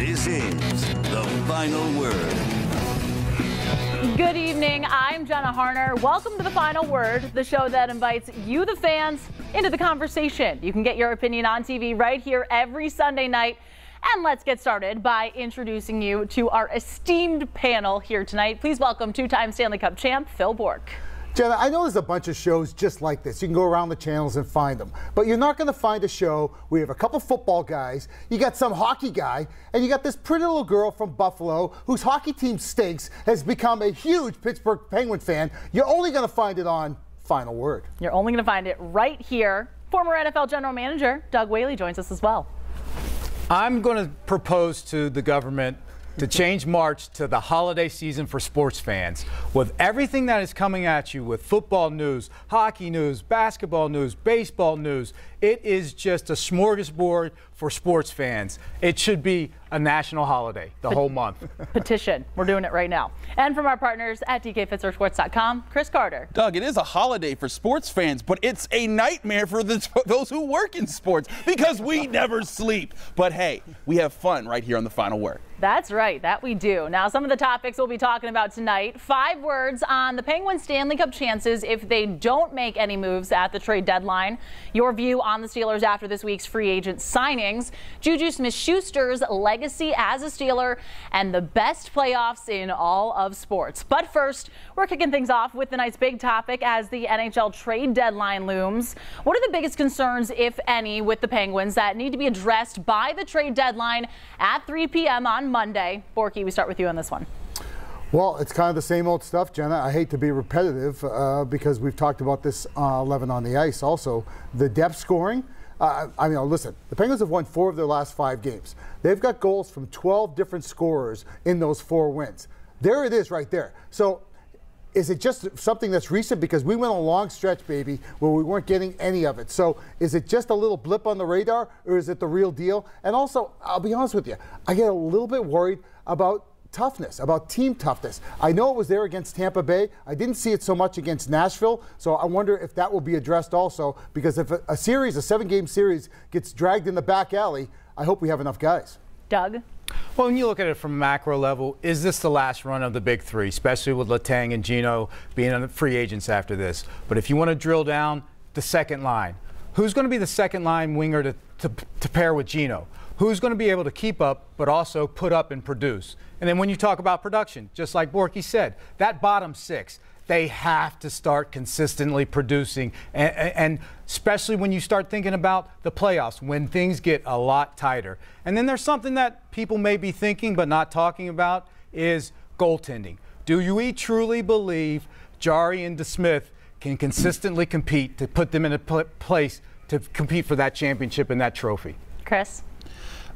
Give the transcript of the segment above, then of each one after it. This is The Final Word. Good evening. I'm Jenna Harner. Welcome to The Final Word, the show that invites you, the fans, into the conversation. You can get your opinion on TV right here every Sunday night. And let's get started by introducing you to our esteemed panel here tonight. Please welcome two-time Stanley Cup champ, Phil Bork. Jenna, I know there's a bunch of shows just like this. You can go around the channels and find them. But you're not going to find a show where you have a couple football guys, you got some hockey guy, and you got this pretty little girl from Buffalo whose hockey team stinks, has become a huge Pittsburgh Penguin fan. You're only going to find it on Final Word. You're only going to find it right here. Former NFL general manager Doug Whaley joins us as well. I'm going to propose to the government to change March to the holiday season for sports fans. With everything that is coming at you with football news, hockey news, basketball news, baseball news, it is just a smorgasbord for sports fans. It should be a national holiday the whole month. Petition. We're doing it right now. And from our partners at DKFitzersports.com, Chris Carter. Doug, it is a holiday for sports fans, but it's a nightmare for those who work in sports because we never sleep. But hey, we have fun right here on The Final Word. That's right, that we do. Now, some of the topics we'll be talking about tonight. 5 words on the Penguins' Stanley Cup chances if they don't make any moves at the trade deadline. Your view on the Steelers after this week's free agent signings. Juju Smith-Schuster's legacy as a Steeler and the best playoffs in all of sports. But first, we're kicking things off with tonight's big topic as the NHL trade deadline looms. What are the biggest concerns, if any, with the Penguins that need to be addressed by the trade deadline at 3 p.m. on Monday? Borky, we start with you on this one. Well, it's kind of the same old stuff, Jenna. I hate to be repetitive because we've talked about this 11 on the ice also. The depth scoring. I mean, listen, the Penguins have won 4 of their last 5 games. They've got goals from 12 different scorers in those 4 wins. There it is right there. So is it just something that's recent? Because we went a long stretch, baby, where we weren't getting any of it. So is it just a little blip on the radar, or is it the real deal? And also, I'll be honest with you, I get a little bit worried about toughness, about team toughness. I know it was there against Tampa Bay. I didn't see it so much against Nashville, so I wonder if that will be addressed also, because if a series, a 7-game series, gets dragged in the back alley, I hope we have enough guys. Doug? Well, when you look at it from a macro level, is this the last run of the big three, especially with Letang and Gino being free agents after this? But if you want to drill down, the second line. Who's going to be the second line winger to pair with Gino? Who's going to be able to keep up but also put up and produce? And then when you talk about production, just like Borky said, that bottom 6, they have to start consistently producing, and especially when you start thinking about the playoffs, when things get a lot tighter. And then there's something that people may be thinking but not talking about is goaltending. Do you truly believe Jari and DeSmith can consistently compete to put them in a place to compete for that championship and that trophy? Chris?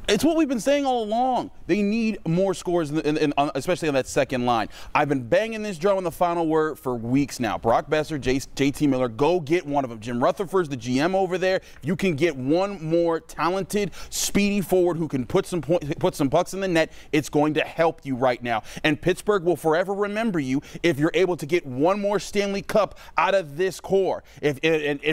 It's what we've been saying all along. They need more scores, especially on that second line. I've been banging this drum on The Final Word for weeks now. Brock Besser, J. T. Miller, go get one of them. Jim Rutherford's the GM over there. You can get one more talented, speedy forward who can put some pucks in the net. It's going to help you right now. And Pittsburgh will forever remember you if you're able to get one more Stanley Cup out of this core. If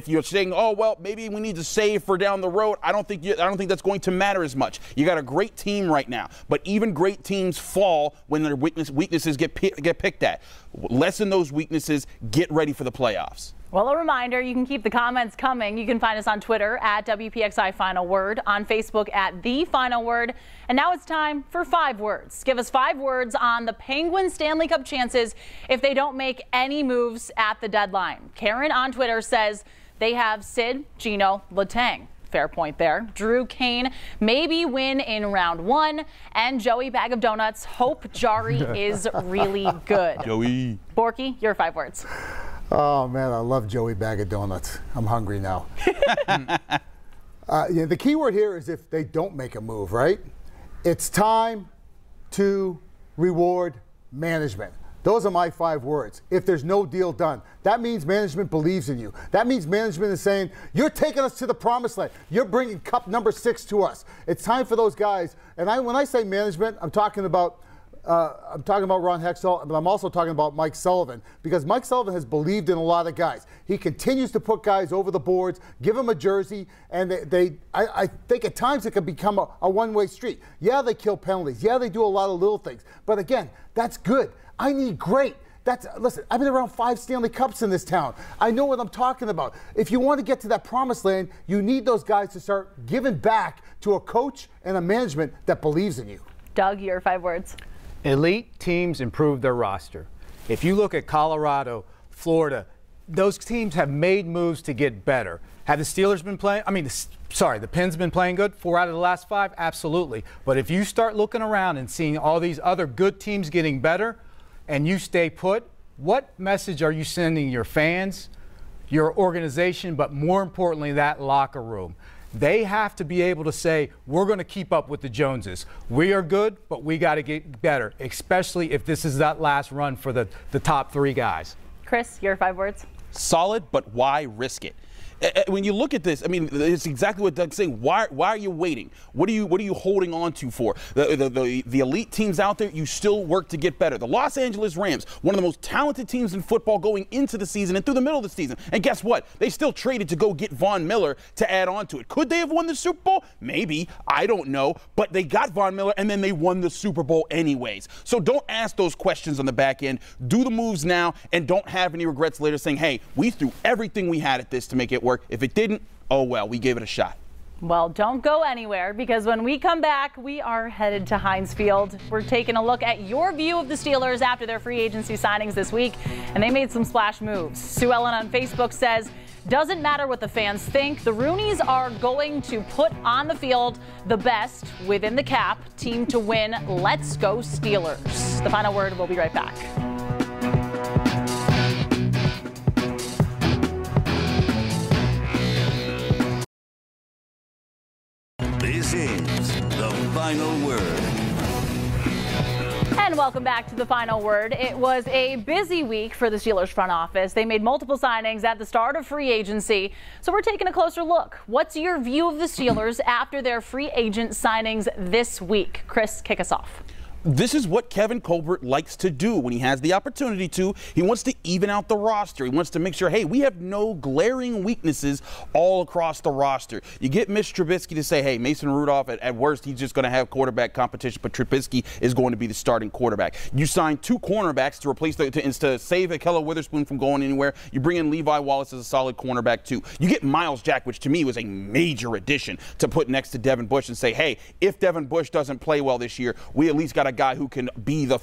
you're saying, oh well, maybe we need to save for down the road, I don't think that's going to matter as much. You got a great team right now, but even great teams fall when their weaknesses get picked at. Lessen those weaknesses, get ready for the playoffs. Well, a reminder, you can keep the comments coming. You can find us on Twitter at WPXI Final Word, on Facebook at The Final Word. And now it's time for 5 words. Give us 5 words on the Penguins' Stanley Cup chances if they don't make any moves at the deadline. Karen on Twitter says they have Sid, Gino, Letang. Fair point there. Drew Kane maybe win in round 1, and Joey Bag of Donuts hope Jari is really good. Joey. Borky, your 5 words. Oh man, I love Joey Bag of Donuts. I'm hungry now. Yeah, the key word here is if they don't make a move, right? It's time to reward management. Those are my 5 words. If there's no deal done, that means management believes in you. That means management is saying, you're taking us to the promised land. You're bringing cup number 6 to us. It's time for those guys. And when I say management, I'm talking about I'm talking about Ron Hextall, but I'm also talking about Mike Sullivan, because Mike Sullivan has believed in a lot of guys. He continues to put guys over the boards, give them a jersey, and I think at times it can become a one-way street. Yeah, they kill penalties. Yeah, they do a lot of little things. But again, that's good. I need great. Listen, I've been around 5 Stanley Cups in this town. I know what I'm talking about. If you want to get to that promised land, you need those guys to start giving back to a coach and a management that believes in you. Doug, your 5 words. Elite teams improve their roster. If you look at Colorado, Florida, those teams have made moves to get better. Have the Steelers been playing? I mean, the Pens been playing good 4 out of the last 5? Absolutely. But if you start looking around and seeing all these other good teams getting better, and you stay put, what message are you sending your fans, your organization, but more importantly, that locker room? They have to be able to say, we're going to keep up with the Joneses. We are good, but we got to get better, especially if this is that last run for the top 3 guys. Chris, your 5 words. Solid, but why risk it? When you look at this, I mean, it's exactly what Doug's saying. Why are you waiting? What are you holding on to for? The elite teams out there, you still work to get better. The Los Angeles Rams, one of the most talented teams in football going into the season and through the middle of the season. And guess what? They still traded to go get Von Miller to add on to it. Could they have won the Super Bowl? Maybe. I don't know. But they got Von Miller, and then they won the Super Bowl anyways. So don't ask those questions on the back end. Do the moves now, and don't have any regrets later saying, hey, we threw everything we had at this to make it work. If it didn't, oh well, we gave it a shot. Well, don't go anywhere, because when we come back, we are headed to Heinz Field. We're taking a look at your view of the Steelers after their free agency signings this week, and they made some splash moves. Sue Ellen on Facebook says, doesn't matter what the fans think, the Rooneys are going to put on the field the best within the cap team to win. Let's go Steelers. The final word, we'll be right back. Final word. And welcome back to the final word. It was a busy week for the Steelers front office. They made multiple signings at the start of free agency. So we're taking a closer look. What's your view of the Steelers after their free agent signings this week? Chris, kick us off. This is what Kevin Colbert likes to do when he has the opportunity to. He wants to even out the roster. He wants to make sure, hey, we have no glaring weaknesses all across the roster. You get Mitch Trubisky to say, hey, Mason Rudolph, at worst, he's just going to have quarterback competition, but Trubisky is going to be the starting quarterback. You sign 2 cornerbacks to replace to save Ahkello Witherspoon from going anywhere. You bring in Levi Wallace as a solid cornerback, too. You get Miles Jack, which to me was a major addition to put next to Devin Bush and say, hey, if Devin Bush doesn't play well this year, we at least got a guy who can be the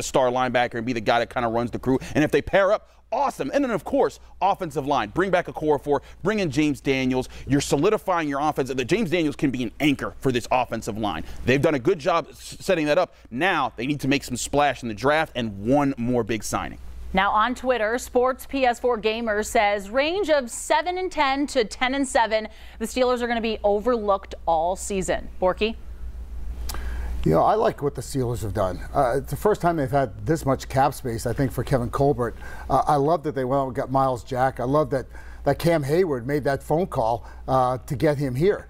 star linebacker and be the guy that kind of runs the crew. And if they pair up, awesome. And then, of course, offensive line. Bring back Okorafor. Bring in James Daniels. You're solidifying your offense. James Daniels can be an anchor for this offensive line. They've done a good job setting that up. Now they need to make some splash in the draft and one more big signing. Now on Twitter, Sports PS4 Gamer says range of 7-10 to 10-7. The Steelers are going to be overlooked all season. Borky? You know, I like what the Steelers have done. It's the first time they've had this much cap space, I think, for Kevin Colbert. I love that they went out and got Miles Jack. I love that Cam Hayward made that phone call to get him here.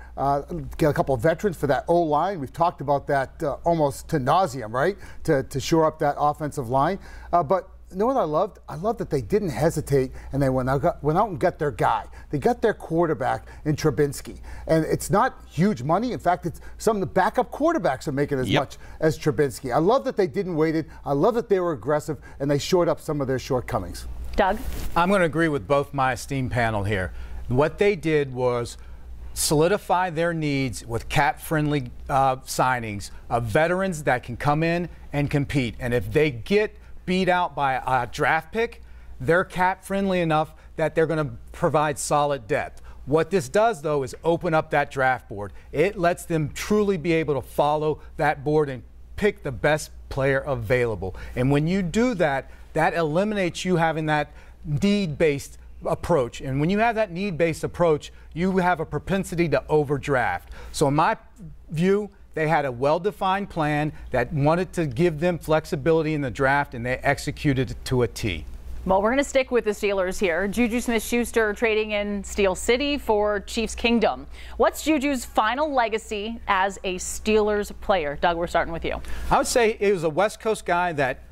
Get a couple of veterans for that O-line. We've talked about that almost to nauseam, right, to shore up that offensive line. But you know what I loved? I loved that they didn't hesitate, and they went out and got their guy. They got their quarterback in Trubisky. And it's not huge money. In fact, it's some of the backup quarterbacks are making as much as Trubisky. I love that they didn't wait it. I love that they were aggressive, and they shored up some of their shortcomings. Doug? I'm going to agree with both my esteemed panel here. What they did was solidify their needs with cap-friendly signings of veterans that can come in and compete. And if they get beat out by a draft pick, they're cap friendly enough that they're going to provide solid depth. What this does, though, is open up that draft board. It lets them truly be able to follow that board and pick the best player available. And when you do that, that eliminates you having that need-based approach. And when you have that need-based approach, you have a propensity to overdraft. So in my view, they had a well-defined plan that wanted to give them flexibility in the draft, and they executed it to a T. Well, we're going to stick with the Steelers here. Juju Smith-Schuster trading in Steel City for Chiefs Kingdom. What's Juju's final legacy as a Steelers player? Doug, we're starting with you. I would say he was a West Coast guy that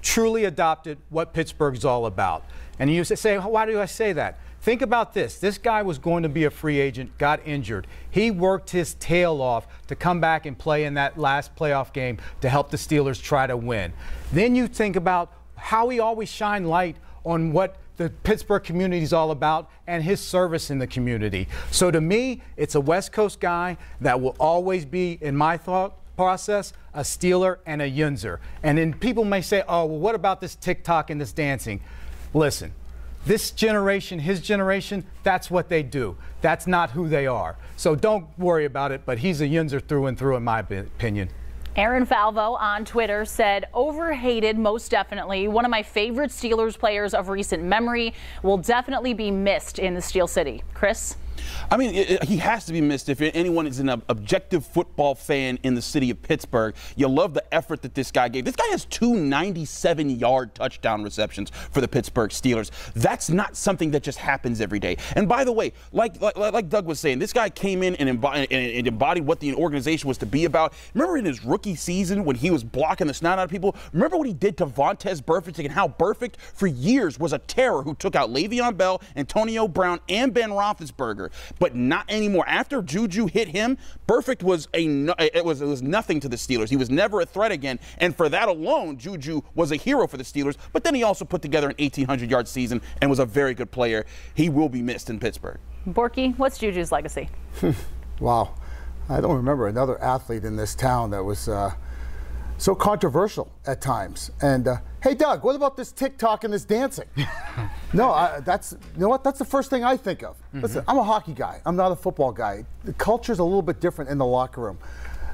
truly adopted what Pittsburgh's all about. And you say, why do I say that? Think about this. This guy was going to be a free agent, got injured. He worked his tail off to come back and play in that last playoff game to help the Steelers try to win. Then you think about how he always shined light on what the Pittsburgh community is all about and his service in the community. So to me, it's a West Coast guy that will always be, in my thought process, a Steeler and a Yunzer. And then people may say, oh, well, what about this TikTok and this dancing? Listen. This generation, his generation, that's what they do. That's not who they are. So don't worry about it, but he's a Yunzer through and through in my opinion. Aaron Falvo on Twitter said, overhated, most definitely. One of my favorite Steelers players of recent memory, will definitely be missed in the Steel City. Chris? I mean, he has to be missed. If anyone is an objective football fan in the city of Pittsburgh, you love the effort that this guy gave. This guy has 2 97-yard touchdown receptions for the Pittsburgh Steelers. That's not something that just happens every day. And by the way, like Doug was saying, this guy came in and embodied what the organization was to be about. Remember in his rookie season when he was blocking the snot out of people? Remember what he did to Vontaze Burfict and how Burfict for years was a terror who took out Le'Veon Bell, Antonio Brown, and Ben Roethlisberger. But not anymore. After Juju hit him, Burfict was it was nothing to the Steelers. He was never a threat again, and for that alone, Juju was a hero for the Steelers. But then he also put together an 1,800-yard season and was a very good player. He will be missed in Pittsburgh. Borky, what's Juju's legacy? Wow, I don't remember another athlete in this town that was so controversial at times. And hey, Doug, what about this TikTok and this dancing? No, you know what? That's the first thing I think of. Mm-hmm. Listen, I'm a hockey guy. I'm not a football guy. The culture's a little bit different in the locker room.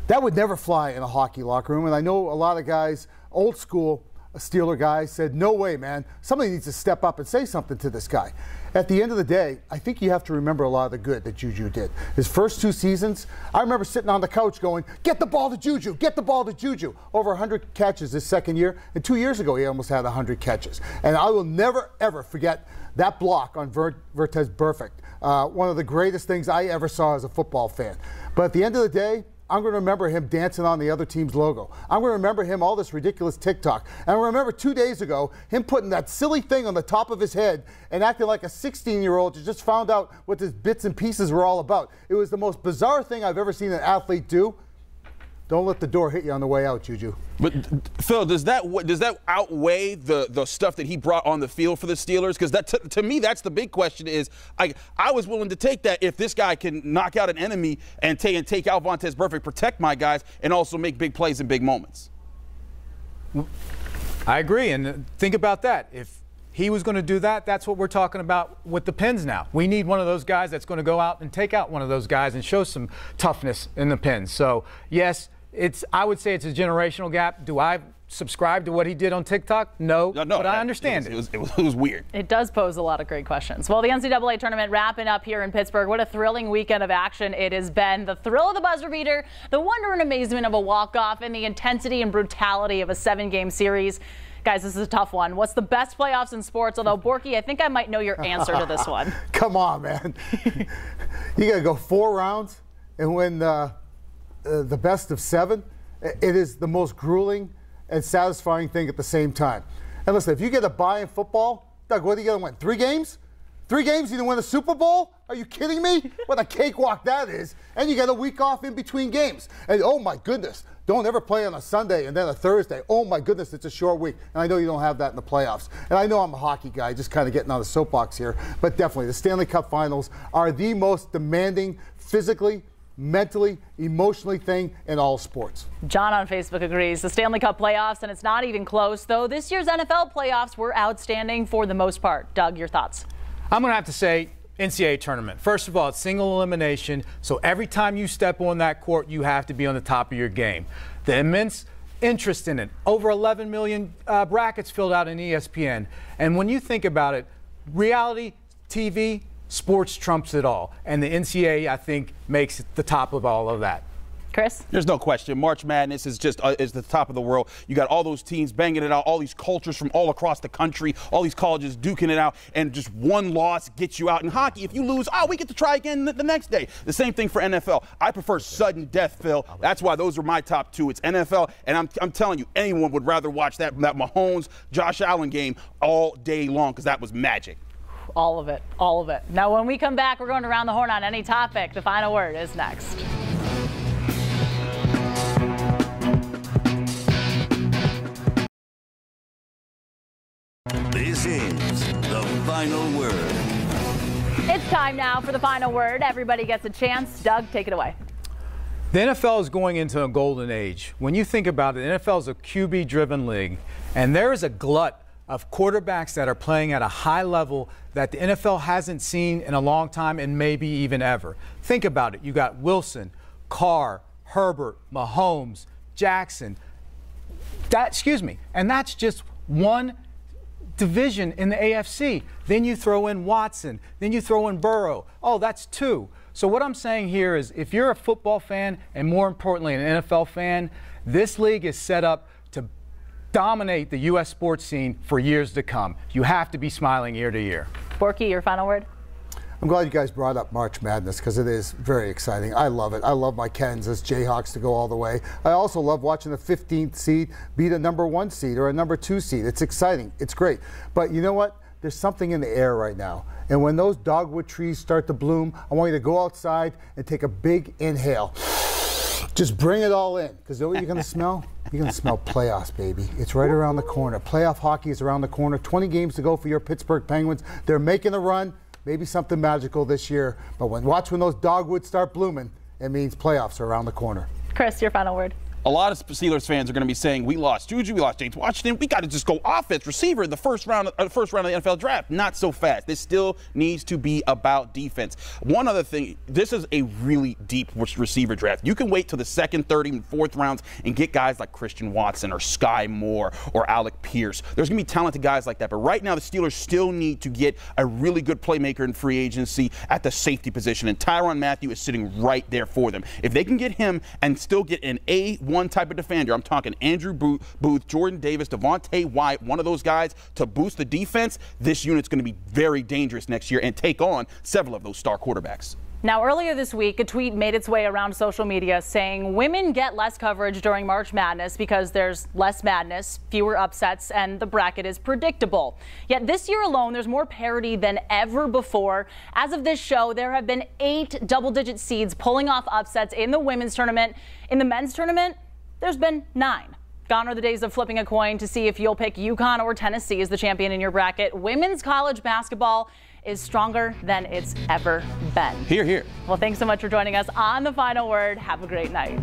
That would never fly in a hockey locker room. And I know a lot of guys, old school Steeler guys, said, no way, man. Somebody needs to step up and say something to this guy. At the end of the day, I think you have to remember a lot of the good that Juju did. His first 2 seasons, I remember sitting on the couch going, get the ball to Juju, get the ball to Juju. Over 100 catches his second year, and 2 years ago he almost had 100 catches. And I will never, ever forget that block on Vontaze Burfict. One of the greatest things I ever saw as a football fan. But at the end of the day, I'm going to remember him dancing on the other team's logo. I'm going to remember him all this ridiculous TikTok. And I remember 2 days ago him putting that silly thing on the top of his head and acting like a 16-year-old who just found out what his bits and pieces were all about. It was the most bizarre thing I've ever seen an athlete do. Don't let the door hit you on the way out, Juju. But Phil, does that outweigh the stuff that he brought on the field for the Steelers? Because that to me, that's the big question. Is I was willing to take that if this guy can knock out an enemy and take out Vontaze Burfict, protect my guys, and also make big plays in big moments. I agree, and think about that. If he was going to do that, that's what we're talking about with the Pens now. We need one of those guys that's going to go out and take out one of those guys and show some toughness in the Pens. So yes. I would say it's a generational gap. Do I subscribe to what he did on TikTok? No, but I understand it. It was weird. It does pose a lot of great questions. Well, the NCAA tournament wrapping up here in Pittsburgh. What a thrilling weekend of action it has been. The thrill of the buzzer beater, the wonder and amazement of a walk-off, and the intensity and brutality of a 7-game series. Guys, this is a tough one. What's the best playoffs in sports? Although, Borky, I think I might know your answer to this one. Come on, man. You got to go 4 rounds and win the best of 7, it is the most grueling and satisfying thing at the same time. And listen, if you get a bye in football, Doug, what are you going to win? 3 games? 3 games you didn't win the Super Bowl? Are you kidding me? What a cakewalk that is. And you get a week off in between games. And oh my goodness, don't ever play on a Sunday and then a Thursday. Oh my goodness, it's a short week. And I know you don't have that in the playoffs. And I know I'm a hockey guy, just kind of getting on the soapbox here. But definitely, the Stanley Cup Finals are the most demanding physically, mentally, emotionally thing in all sports. John on Facebook agrees. The Stanley Cup playoffs, and it's not even close, though this year's NFL playoffs were outstanding for the most part. Doug, your thoughts? I'm going to have to say NCAA tournament. First of all, it's single elimination, so every time you step on that court, you have to be on the top of your game. The immense interest in it. Over 11 million brackets filled out in ESPN. And when you think about it, reality TV, sports trumps it all, and the NCAA, I think, makes it the top of all of that. Chris? There's no question. March Madness is just is the top of the world. You got all those teams banging it out, all these cultures from all across the country, all these colleges duking it out, and just one loss gets you out. In hockey, if you lose, oh, we get to try again the next day. The same thing for NFL. I prefer sudden death, Phil. That's why those are my top two. It's NFL, and I'm telling you, anyone would rather watch that Mahomes, Josh Allen game all day long because that was magic. All of it. All of it. Now, when we come back, we're going around the horn on any topic. The Final Word is next. This is The Final Word. It's time now for The Final Word. Everybody gets a chance. Doug, take it away. The NFL is going into a golden age. When you think about it, the NFL is a QB-driven league, and there is a glut of quarterbacks that are playing at a high level that the NFL hasn't seen in a long time and maybe even ever. Think about it. You got Wilson, Carr, Herbert, Mahomes, Jackson. And that's just one division in the AFC. Then you throw in Watson. Then you throw in Burrow. Oh, that's two. So what I'm saying here is if you're a football fan and more importantly an NFL fan, this league is set up to dominate the U.S. sports scene for years to come. You have to be smiling ear to ear. Borky, your final word? I'm glad you guys brought up March Madness because it is very exciting. I love it. I love my Kansas Jayhawks to go all the way. I also love watching the 15th seed beat a number one seed or a number two seed. It's exciting. It's great. But you know what? There's something in the air right now. And when those dogwood trees start to bloom, I want you to go outside and take a big inhale. Just bring it all in, because you know what you're going to smell? You're going to smell playoffs, baby. It's right around the corner. Playoff hockey is around the corner. 20 games to go for your Pittsburgh Penguins. They're making a run. Maybe something magical this year. But watch when those dogwoods start blooming, it means playoffs are around the corner. Chris, your final word. A lot of Steelers fans are going to be saying, we lost Juju, we lost James Washington, we got to just go offense, receiver in the first round of the NFL draft. Not so fast. This still needs to be about defense. One other thing, this is a really deep receiver draft. You can wait till the second, third, and fourth rounds and get guys like Christian Watson or Sky Moore or Alec Pierce. There's going to be talented guys like that, but right now the Steelers still need to get a really good playmaker in free agency at the safety position, and Tyrann Mathieu is sitting right there for them. If they can get him and still get an A1 type of defender, I'm talking Andrew Booth, Jordan Davis, Devontae Wyatt, one of those guys to boost the defense, this unit's going to be very dangerous next year and take on several of those star quarterbacks. Now, earlier this week, a tweet made its way around social media saying women get less coverage during March Madness because there's less madness, fewer upsets, and the bracket is predictable. Yet this year alone, there's more parity than ever before. As of this show, there have been 8 double-digit seeds pulling off upsets in the women's tournament. In the men's tournament, there's been 9. Gone are the days of flipping a coin to see if you'll pick UConn or Tennessee as the champion in your bracket. Women's college basketball is stronger than it's ever been. Hear, hear. Well, thanks so much for joining us on The Final Word. Have a great night.